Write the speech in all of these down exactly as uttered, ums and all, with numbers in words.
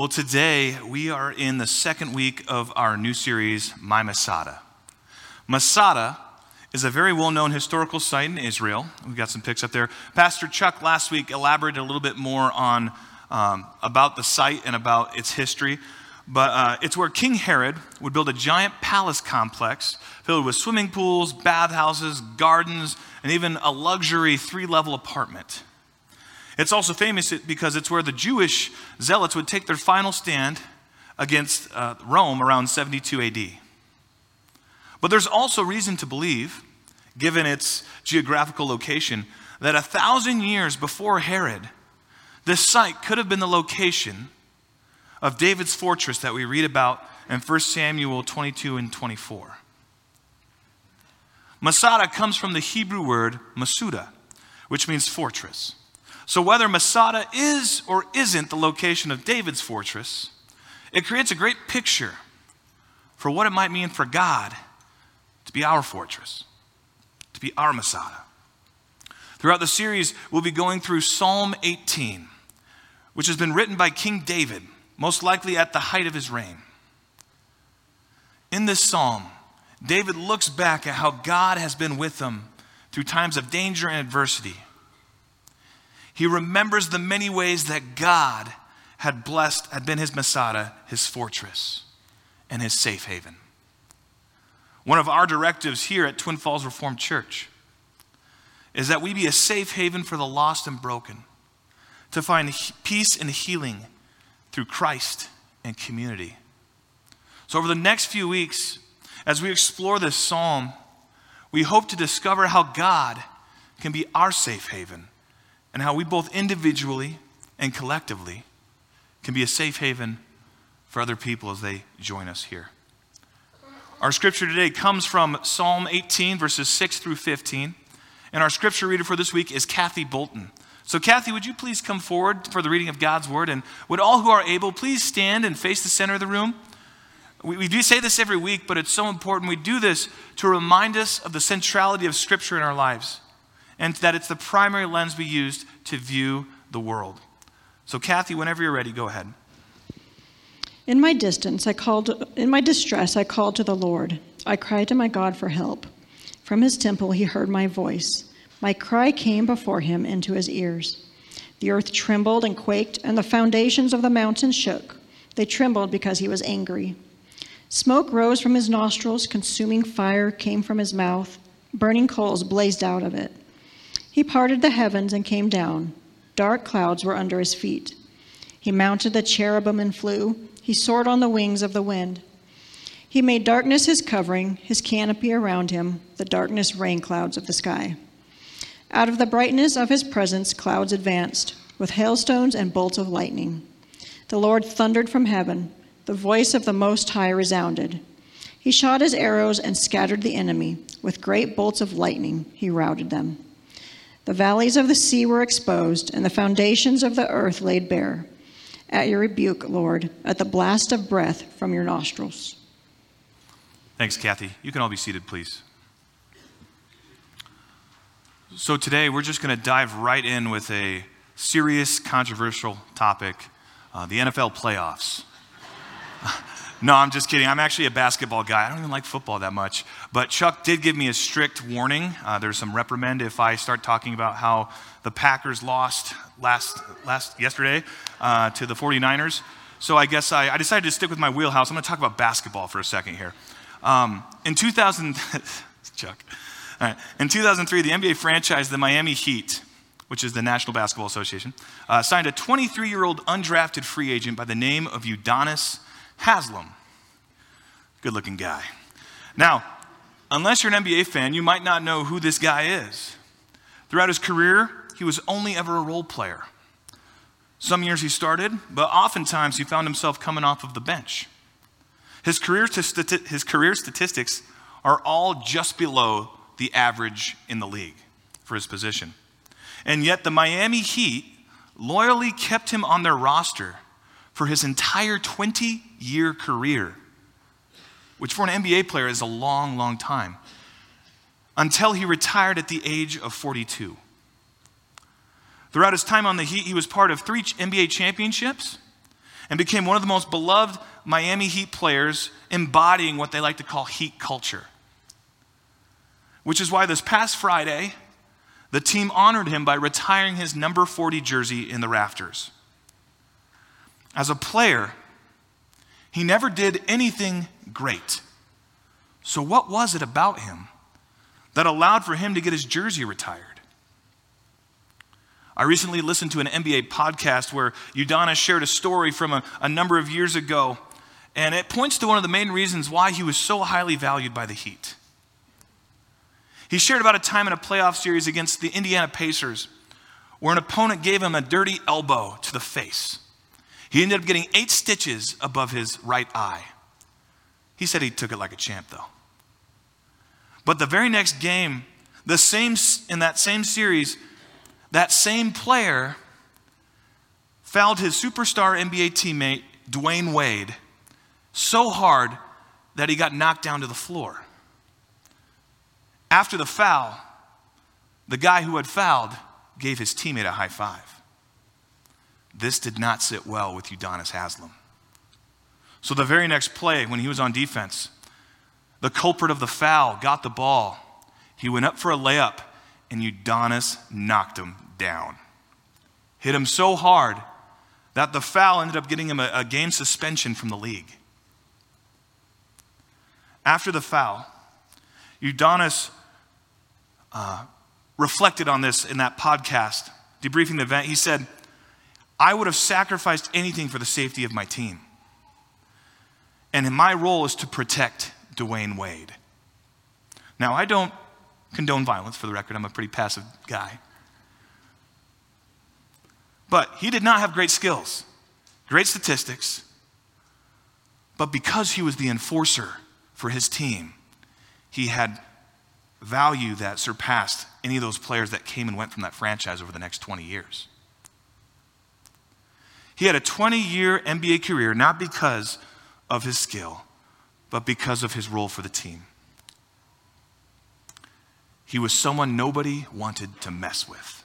Well, today we are in the second week of our new series, My Masada. Masada is a very well-known historical site in Israel. We've got some pics up there. Pastor Chuck last week elaborated a little bit more on um, about the site and about its history. But uh, it's where King Herod would build a giant palace complex filled with swimming pools, bathhouses, gardens, and even a luxury three-level apartment. It's also famous because it's where the Jewish zealots would take their final stand against uh, Rome around seventy-two A D. But there's also reason to believe, given its geographical location, that a thousand years before Herod, this site could have been the location of David's fortress that we read about in First Samuel twenty-two and twenty-four. Masada comes from the Hebrew word Masuda, which means fortress. So whether Masada is or isn't the location of David's fortress, it creates a great picture for what it might mean for God to be our fortress, to be our Masada. Throughout the series, we'll be going through Psalm eighteen, which has been written by King David, most likely at the height of his reign. In this psalm, David looks back at how God has been with him through times of danger and adversity. He remembers the many ways that God had blessed, had been his Masada, his fortress, and his safe haven. One of our directives here at Twin Falls Reformed Church is that we be a safe haven for the lost and broken, to find peace and healing through Christ and community. So over the next few weeks, as we explore this psalm, we hope to discover how God can be our safe haven and how we both individually and collectively can be a safe haven for other people as they join us here. Our scripture today comes from Psalm eighteen, verses six through fifteen. And our scripture reader for this week is Kathy Bolton. So Kathy, would you please come forward for the reading of God's word? And would all who are able please stand and face the center of the room? We, we do say this every week, but it's so important. We do this to remind us of the centrality of scripture in our lives and that it's the primary lens we use to view the world. So Kathy, whenever you're ready, go ahead. In my distance, I called, in my distress, I called to the Lord. I cried to my God for help. From his temple, he heard my voice. My cry came before him into his ears. The earth trembled and quaked, and the foundations of the mountains shook. They trembled because he was angry. Smoke rose from his nostrils, consuming fire came from his mouth. Burning coals blazed out of it. He parted the heavens and came down. Dark clouds were under his feet. He mounted the cherubim and flew. He soared on the wings of the wind. He made darkness his covering, his canopy around him, the darkness rain clouds of the sky. Out of the brightness of his presence, clouds advanced, with hailstones and bolts of lightning. The Lord thundered from heaven. The voice of the Most High resounded. He shot his arrows and scattered the enemy. With great bolts of lightning, he routed them. The valleys of the sea were exposed, and the foundations of the earth laid bare. At your rebuke, Lord, at the blast of breath from your nostrils. Thanks, Kathy. You can all be seated, please. So today we're just going to dive right in with a serious, controversial topic, uh, the N F L playoffs. No, I'm just kidding. I'm actually a basketball guy. I don't even like football that much. But Chuck did give me a strict warning. Uh, there's some reprimand if I start talking about how the Packers lost last last yesterday uh, to the forty-niners. So I guess I, I decided to stick with my wheelhouse. I'm going to talk about basketball for a second here. Um, in two thousand, Chuck. All right. In two thousand three, the N B A franchise, the Miami Heat, which is the National Basketball Association, uh, signed a twenty-three-year-old undrafted free agent by the name of Udonis Haslem. Good-looking guy. Now, unless you're an N B A fan, you might not know who this guy is. Throughout his career, he was only ever a role player. Some years he started, but oftentimes he found himself coming off of the bench. His career, stati- his career statistics are all just below the average in the league for his position. And yet the Miami Heat loyally kept him on their roster for his entire twenty-year career, which for an N B A player is a long, long time, until he retired at the age of forty-two. Throughout his time on the Heat, he was part of three N B A championships and became one of the most beloved Miami Heat players, embodying what they like to call Heat culture. Which is why this past Friday, the team honored him by retiring his number forty jersey in the rafters. As a player, he never did anything great. So what was it about him that allowed for him to get his jersey retired? I recently listened to an N B A podcast where Udonis shared a story from a, a number of years ago, and it points to one of the main reasons why he was so highly valued by the Heat. He shared about a time in a playoff series against the Indiana Pacers where an opponent gave him a dirty elbow to the face. He ended up getting eight stitches above his right eye. He said he took it like a champ, though. But the very next game, the same in that same series, that same player fouled his superstar N B A teammate, Dwayne Wade, so hard that he got knocked down to the floor. After the foul, the guy who had fouled gave his teammate a high five. This did not sit well with Udonis Haslem. So the very next play, when he was on defense, the culprit of the foul got the ball. He went up for a layup, and Udonis knocked him down. Hit him so hard that the foul ended up getting him a, a game suspension from the league. After the foul, Udonis Uh, reflected on this in that podcast, debriefing the event. He said, "I would have sacrificed anything for the safety of my team. And my role is to protect Dwayne Wade." Now, I don't condone violence, for the record. I'm a pretty passive guy. But he did not have great skills, great statistics. But because he was the enforcer for his team, he had value that surpassed any of those players that came and went from that franchise over the next twenty years. He had a twenty-year N B A career, not because of his skill, but because of his role for the team. He was someone nobody wanted to mess with.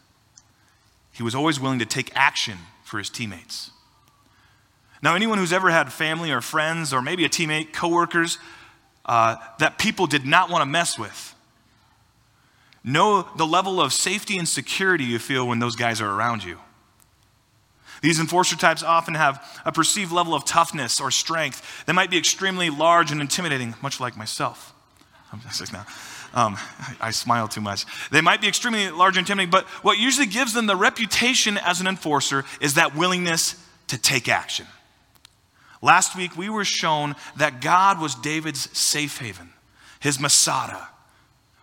He was always willing to take action for his teammates. Now, anyone who's ever had family or friends or maybe a teammate, coworkers, uh, that people did not want to mess with, know the level of safety and security you feel when those guys are around you. These enforcer types often have a perceived level of toughness or strength that might be extremely large and intimidating, much like myself. I'm just now. Um, I, I smile too much. They might be extremely large and intimidating, but what usually gives them the reputation as an enforcer is that willingness to take action. Last week, we were shown that God was David's safe haven, his Masada,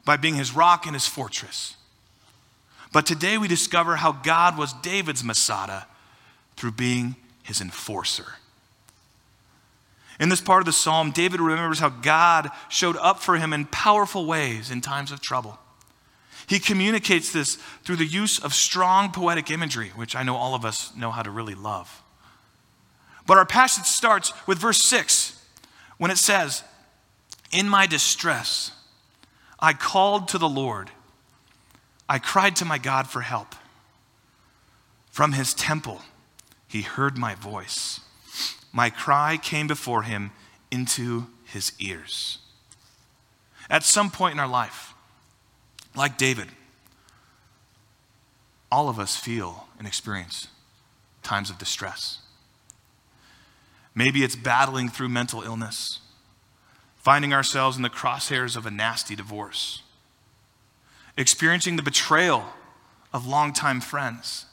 by being his rock and his fortress. But today we discover how God was David's Masada through being his enforcer. In this part of the psalm, David remembers how God showed up for him in powerful ways in times of trouble. He communicates this through the use of strong poetic imagery, which I know all of us know how to really love. But our passage starts with verse six, when it says, "In my distress, I called to the Lord. I cried to my God for help. From his temple, he heard my voice. My cry came before him into his ears." At some point in our life, like David, all of us feel and experience times of distress. Maybe it's battling through mental illness, finding ourselves in the crosshairs of a nasty divorce, experiencing the betrayal of longtime friends,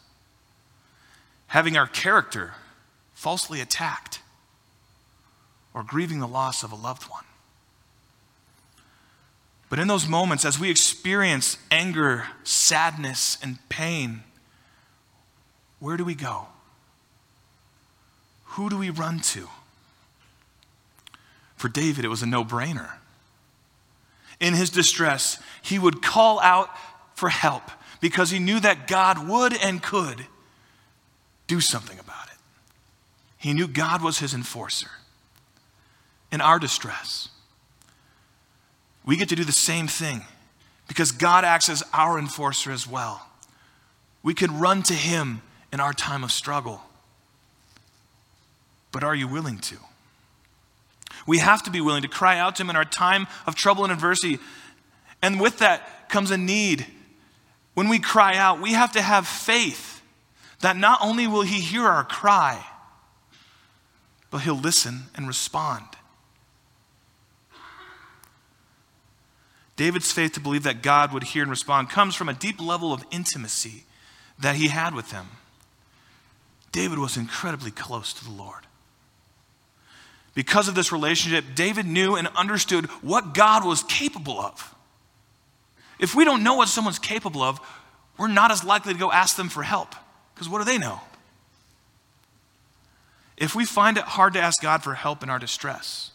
having our character falsely attacked, or grieving the loss of a loved one. But in those moments, as we experience anger, sadness, and pain, where do we go? Who do we run to? For David, it was a no-brainer. In his distress, he would call out for help because he knew that God would and could do something about it. He knew God was his enforcer. In our distress, we get to do the same thing because God acts as our enforcer as well. We can run to him in our time of struggle. But are you willing to? We have to be willing to cry out to him in our time of trouble and adversity. And with that comes a need. When we cry out, we have to have faith that not only will he hear our cry, but he'll listen and respond. David's faith to believe that God would hear and respond comes from a deep level of intimacy that he had with him. David was incredibly close to the Lord. Because of this relationship, David knew and understood what God was capable of. If we don't know what someone's capable of, we're not as likely to go ask them for help, because what do they know? If we find it hard to ask God for help in our distress,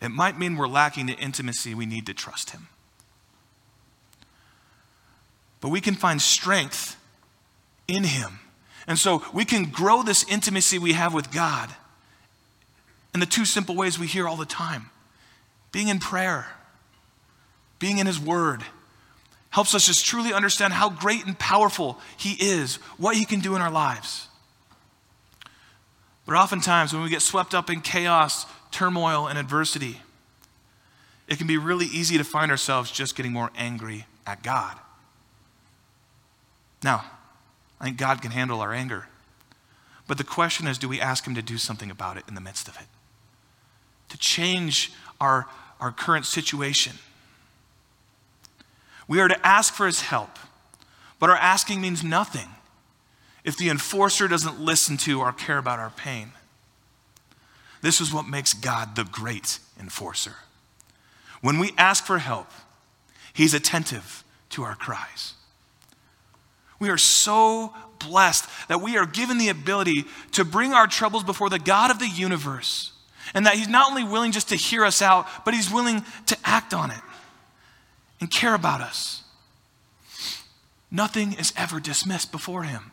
it might mean we're lacking the intimacy we need to trust him. But we can find strength in him. And so we can grow this intimacy we have with God in the two simple ways we hear all the time. Being in prayer, being in his word, helps us just truly understand how great and powerful he is, what he can do in our lives. But oftentimes when we get swept up in chaos, turmoil, and adversity, it can be really easy to find ourselves just getting more angry at God. Now, I think God can handle our anger. But the question is, do we ask him to do something about it in the midst of it? To change our, our current situation. We are to ask for his help, but our asking means nothing if the enforcer doesn't listen to or care about our pain. This is what makes God the great enforcer. When we ask for help, he's attentive to our cries. We are so blessed that we are given the ability to bring our troubles before the God of the universe, and that he's not only willing just to hear us out, but he's willing to act on it and care about us. Nothing is ever dismissed before him.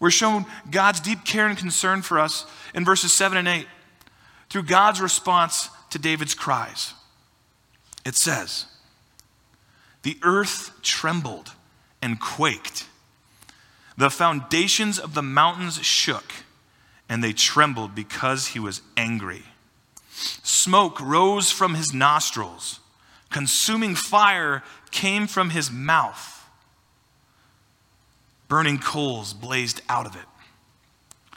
We're shown God's deep care and concern for us in verses seven and eight through God's response to David's cries. It says, "The earth trembled and quaked. The foundations of the mountains shook, and they trembled because he was angry. Smoke rose from his nostrils. Consuming fire came from his mouth. Burning coals blazed out of it."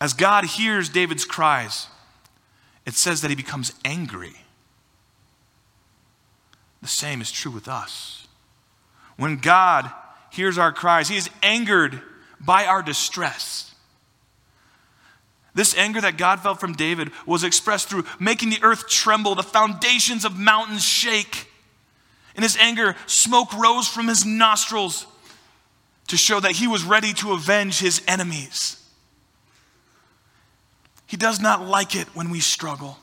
As God hears David's cries, it says that he becomes angry. The same is true with us. When God hears our cries, he is angered by our distress. This anger that God felt from David was expressed through making the earth tremble, the foundations of mountains shake. In his anger, smoke rose from his nostrils to show that he was ready to avenge his enemies. He does not like it when we struggle.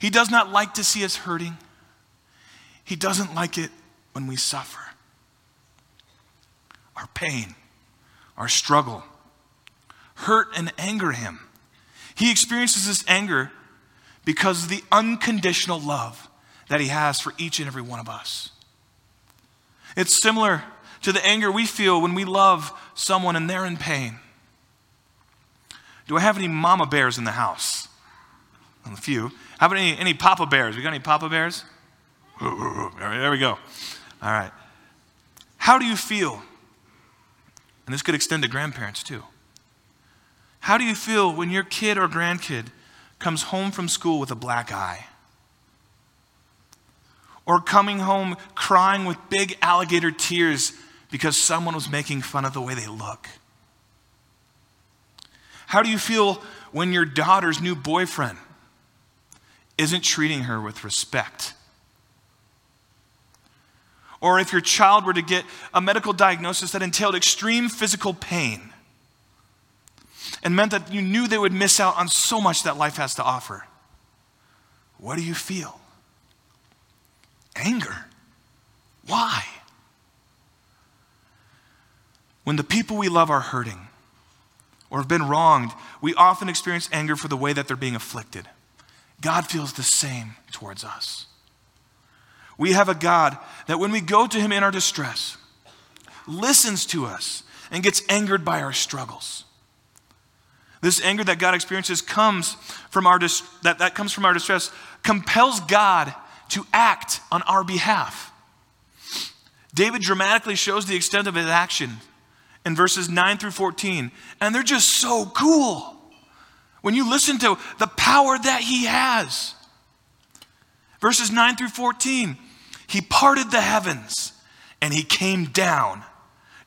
He does not like to see us hurting. He doesn't like it when we suffer. Our pain, our struggle, hurt and anger him. He experiences this anger because of the unconditional love that he has for each and every one of us. It's similar to the anger we feel when we love someone and they're in pain. Do I have any mama bears in the house? A few. How about any, any papa bears? We got any papa bears? There we go. All right. How do you feel? And this could extend to grandparents too. How do you feel when your kid or grandkid comes home from school with a black eye? Or coming home crying with big alligator tears because someone was making fun of the way they look? How do you feel when your daughter's new boyfriend isn't treating her with respect? Or if your child were to get a medical diagnosis that entailed extreme physical pain and meant that you knew they would miss out on so much that life has to offer, what do you feel? Anger. Why? When the people we love are hurting or have been wronged, we often experience anger for the way that they're being afflicted. God feels the same towards us. We have a God that when we go to him in our distress, listens to us and gets angered by our struggles. This anger that God experiences comes from our dis- that, that comes from our distress, compels God to act on our behalf. David dramatically shows the extent of his action in verses nine through fourteen, and they're just so cool when you listen to the power that he has. Verses nine through fourteen, he parted the heavens and he came down.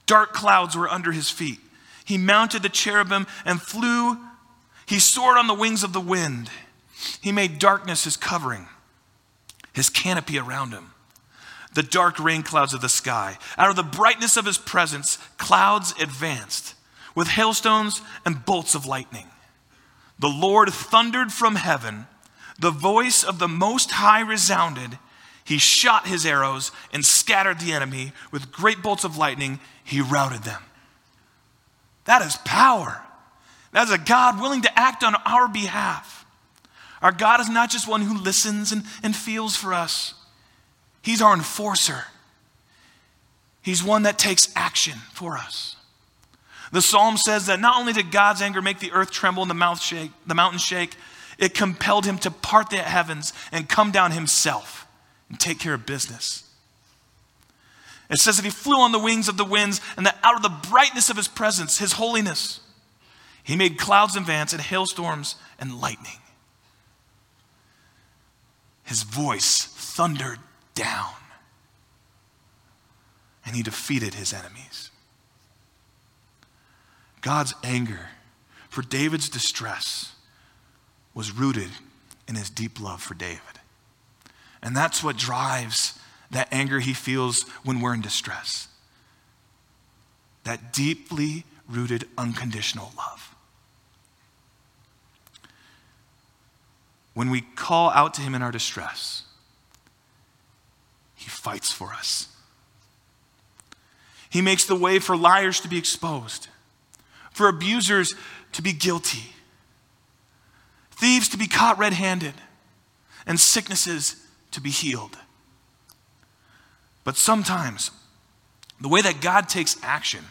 Dark clouds were under his feet. He mounted the cherubim and flew. He soared on the wings of the wind. He made darkness his covering, his canopy around him. The dark rain clouds of the sky. Out of the brightness of his presence, clouds advanced with hailstones and bolts of lightning. The Lord thundered from heaven. The voice of the Most High resounded. He shot his arrows and scattered the enemy. With great bolts of lightning, he routed them. That is power. That is a God willing to act on our behalf. Our God is not just one who listens and, and feels for us. He's our enforcer. He's one that takes action for us. The psalm says that not only did God's anger make the earth tremble and the, mouth shake, the mountain shake, it compelled him to part the heavens and come down himself and take care of business. It says that he flew on the wings of the winds and that out of the brightness of his presence, his holiness, he made clouds advance and hailstorms and lightning. His voice thundered down and he defeated his enemies. God's anger for David's distress was rooted in his deep love for David. And that's what drives that anger he feels when we're in distress. That deeply rooted unconditional love. When we call out to him in our distress, he fights for us. He makes the way for liars to be exposed, for abusers to be guilty, thieves to be caught red-handed, and sicknesses to be healed. But sometimes, the way that God takes action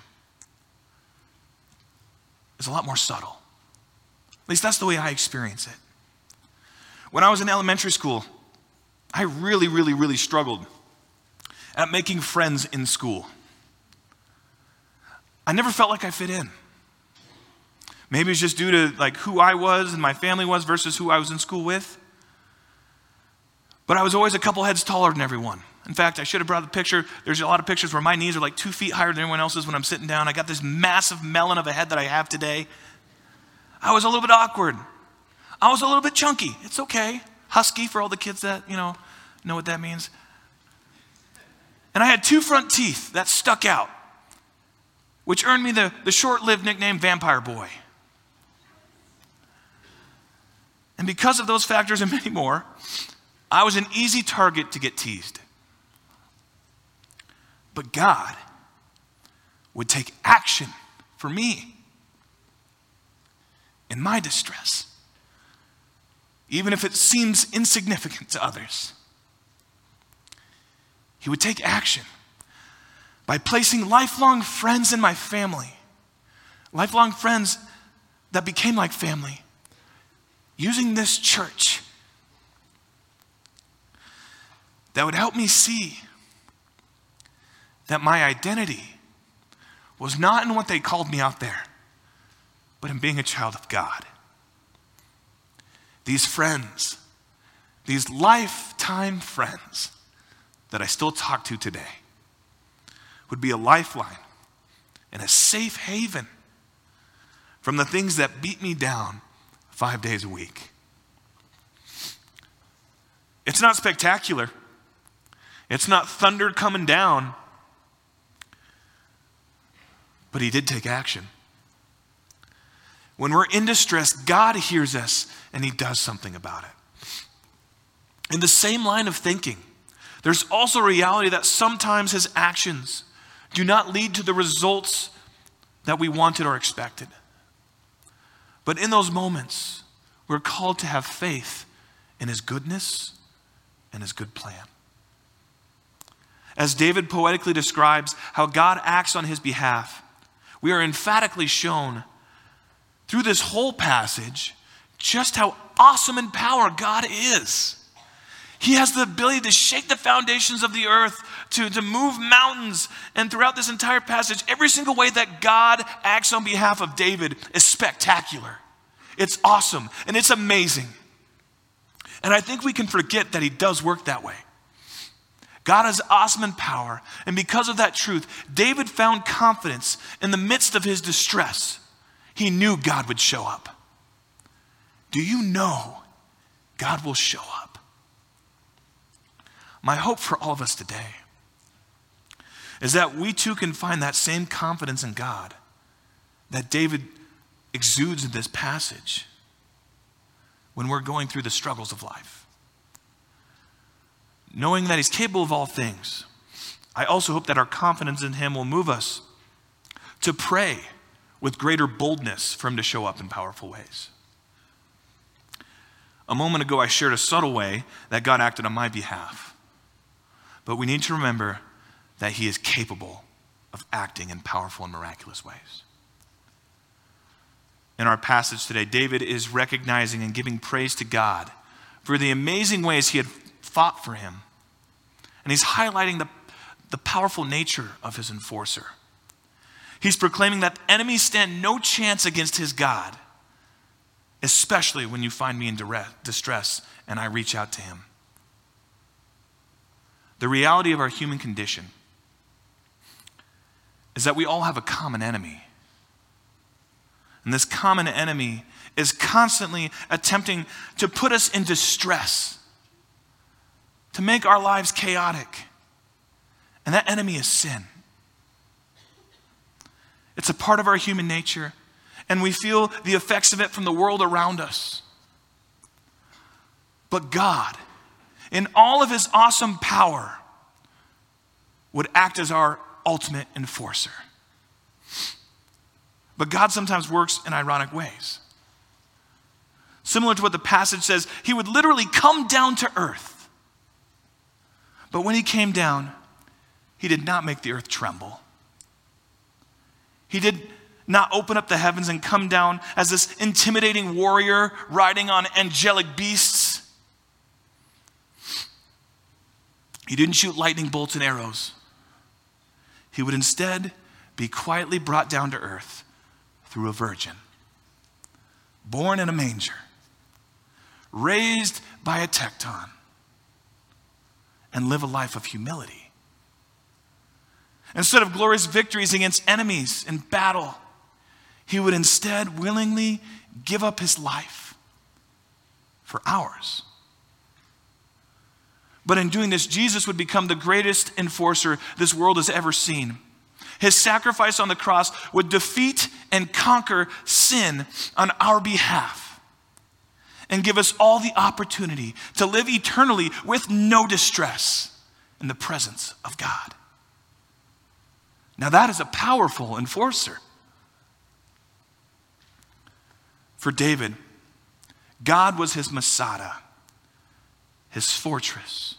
is a lot more subtle. At least that's the way I experience it. When I was in elementary school, I really, really, really struggled at making friends in school. I never felt like I fit in. Maybe it's just due to like who I was and my family was versus who I was in school with. But I was always a couple heads taller than everyone. In fact, I should have brought the picture. There's a lot of pictures where my knees are like two feet higher than everyone else's when I'm sitting down. I got this massive melon of a head that I have today. I was a little bit awkward. I was a little bit chunky. It's okay. Husky for all the kids that, you know, know what that means. And I had two front teeth that stuck out, which earned me the, the short-lived nickname Vampire Boy. And because of those factors and many more, I was an easy target to get teased. But God would take action for me in my distress, even if it seems insignificant to others. He would take action by placing lifelong friends in my family, lifelong friends that became like family, using this church that would help me see that my identity was not in what they called me out there, but in being a child of God. These friends, these lifetime friends that I still talk to today, would be a lifeline and a safe haven from the things that beat me down five days a week. It's not spectacular. It's not thunder coming down. But he did take action. When we're in distress, God hears us and he does something about it. In the same line of thinking, there's also a reality that sometimes his actions do not lead to the results that we wanted or expected. But in those moments, we're called to have faith in his goodness and his good plan. As David poetically describes how God acts on his behalf, we are emphatically shown through this whole passage just how awesome in power God is. He has the ability to shake the foundations of the earth, to, to move mountains. And throughout this entire passage, every single way that God acts on behalf of David is spectacular. It's awesome and it's amazing. And I think we can forget that he does work that way. God is awesome in power. And because of that truth, David found confidence in the midst of his distress. He knew God would show up. Do you know God will show up? My hope for all of us today is that we too can find that same confidence in God that David exudes in this passage when we're going through the struggles of life. Knowing that he's capable of all things, I also hope that our confidence in him will move us to pray with greater boldness for him to show up in powerful ways. A moment ago, I shared a subtle way that God acted on my behalf. But we need to remember that he is capable of acting in powerful and miraculous ways. In our passage today, David is recognizing and giving praise to God for the amazing ways he had fought for him. And he's highlighting the, the powerful nature of his enforcer. He's proclaiming that enemies stand no chance against his God, especially when you find me in distress and I reach out to him. The reality of our human condition is that we all have a common enemy. And this common enemy is constantly attempting to put us in distress, to make our lives chaotic. And that enemy is sin. It's a part of our human nature, and we feel the effects of it from the world around us. But God, in all of his awesome power, would act as our ultimate enforcer. But God sometimes works in ironic ways. Similar to what the passage says, he would literally come down to earth. But when he came down, he did not make the earth tremble. He did not open up the heavens and come down as this intimidating warrior riding on angelic beasts. He didn't shoot lightning bolts and arrows. He would instead be quietly brought down to earth through a virgin, born in a manger, raised by a tecton, and live a life of humility. Instead of glorious victories against enemies in battle, he would instead willingly give up his life for ours. But in doing this, Jesus would become the greatest enforcer this world has ever seen. His sacrifice on the cross would defeat and conquer sin on our behalf and give us all the opportunity to live eternally with no distress in the presence of God. Now that is a powerful enforcer. For David, God was his Masada, his fortress,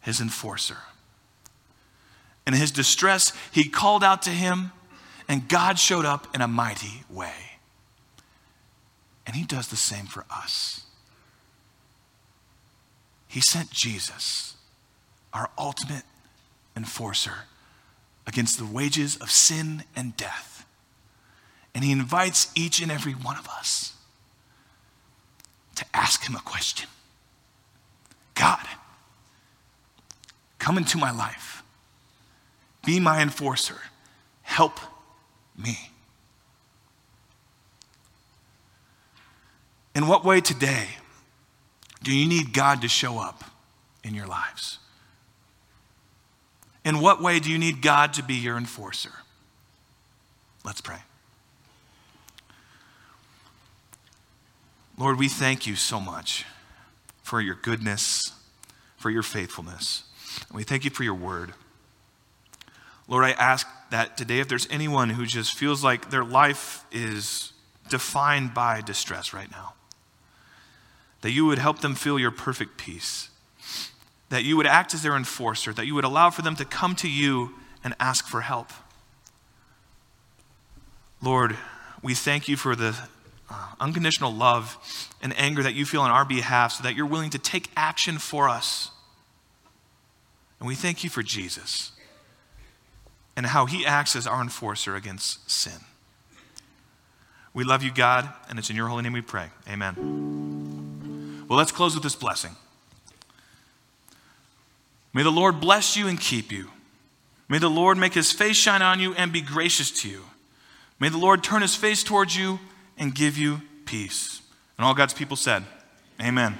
his enforcer. In his distress, he called out to him, and God showed up in a mighty way. And he does the same for us. He sent Jesus, our ultimate enforcer, against the wages of sin and death. And he invites each and every one of us to ask him a question. God, come into my life. Be my enforcer. Help me. In what way today do you need God to show up in your lives? In what way do you need God to be your enforcer? Let's pray. Lord, we thank you so much for your goodness, for your faithfulness. And we thank you for your word. Lord, I ask that today, if there's anyone who just feels like their life is defined by distress right now, that you would help them feel your perfect peace, that you would act as their enforcer, that you would allow for them to come to you and ask for help. Lord, we thank you for the uh, unconditional love and anger that you feel on our behalf, so that you're willing to take action for us. And we thank you for Jesus and how he acts as our enforcer against sin. We love you, God, and it's in your holy name we pray. Amen. Well, let's close with this blessing. May the Lord bless you and keep you. May the Lord make his face shine on you and be gracious to you. May the Lord turn his face towards you and give you peace. And all God's people said, amen.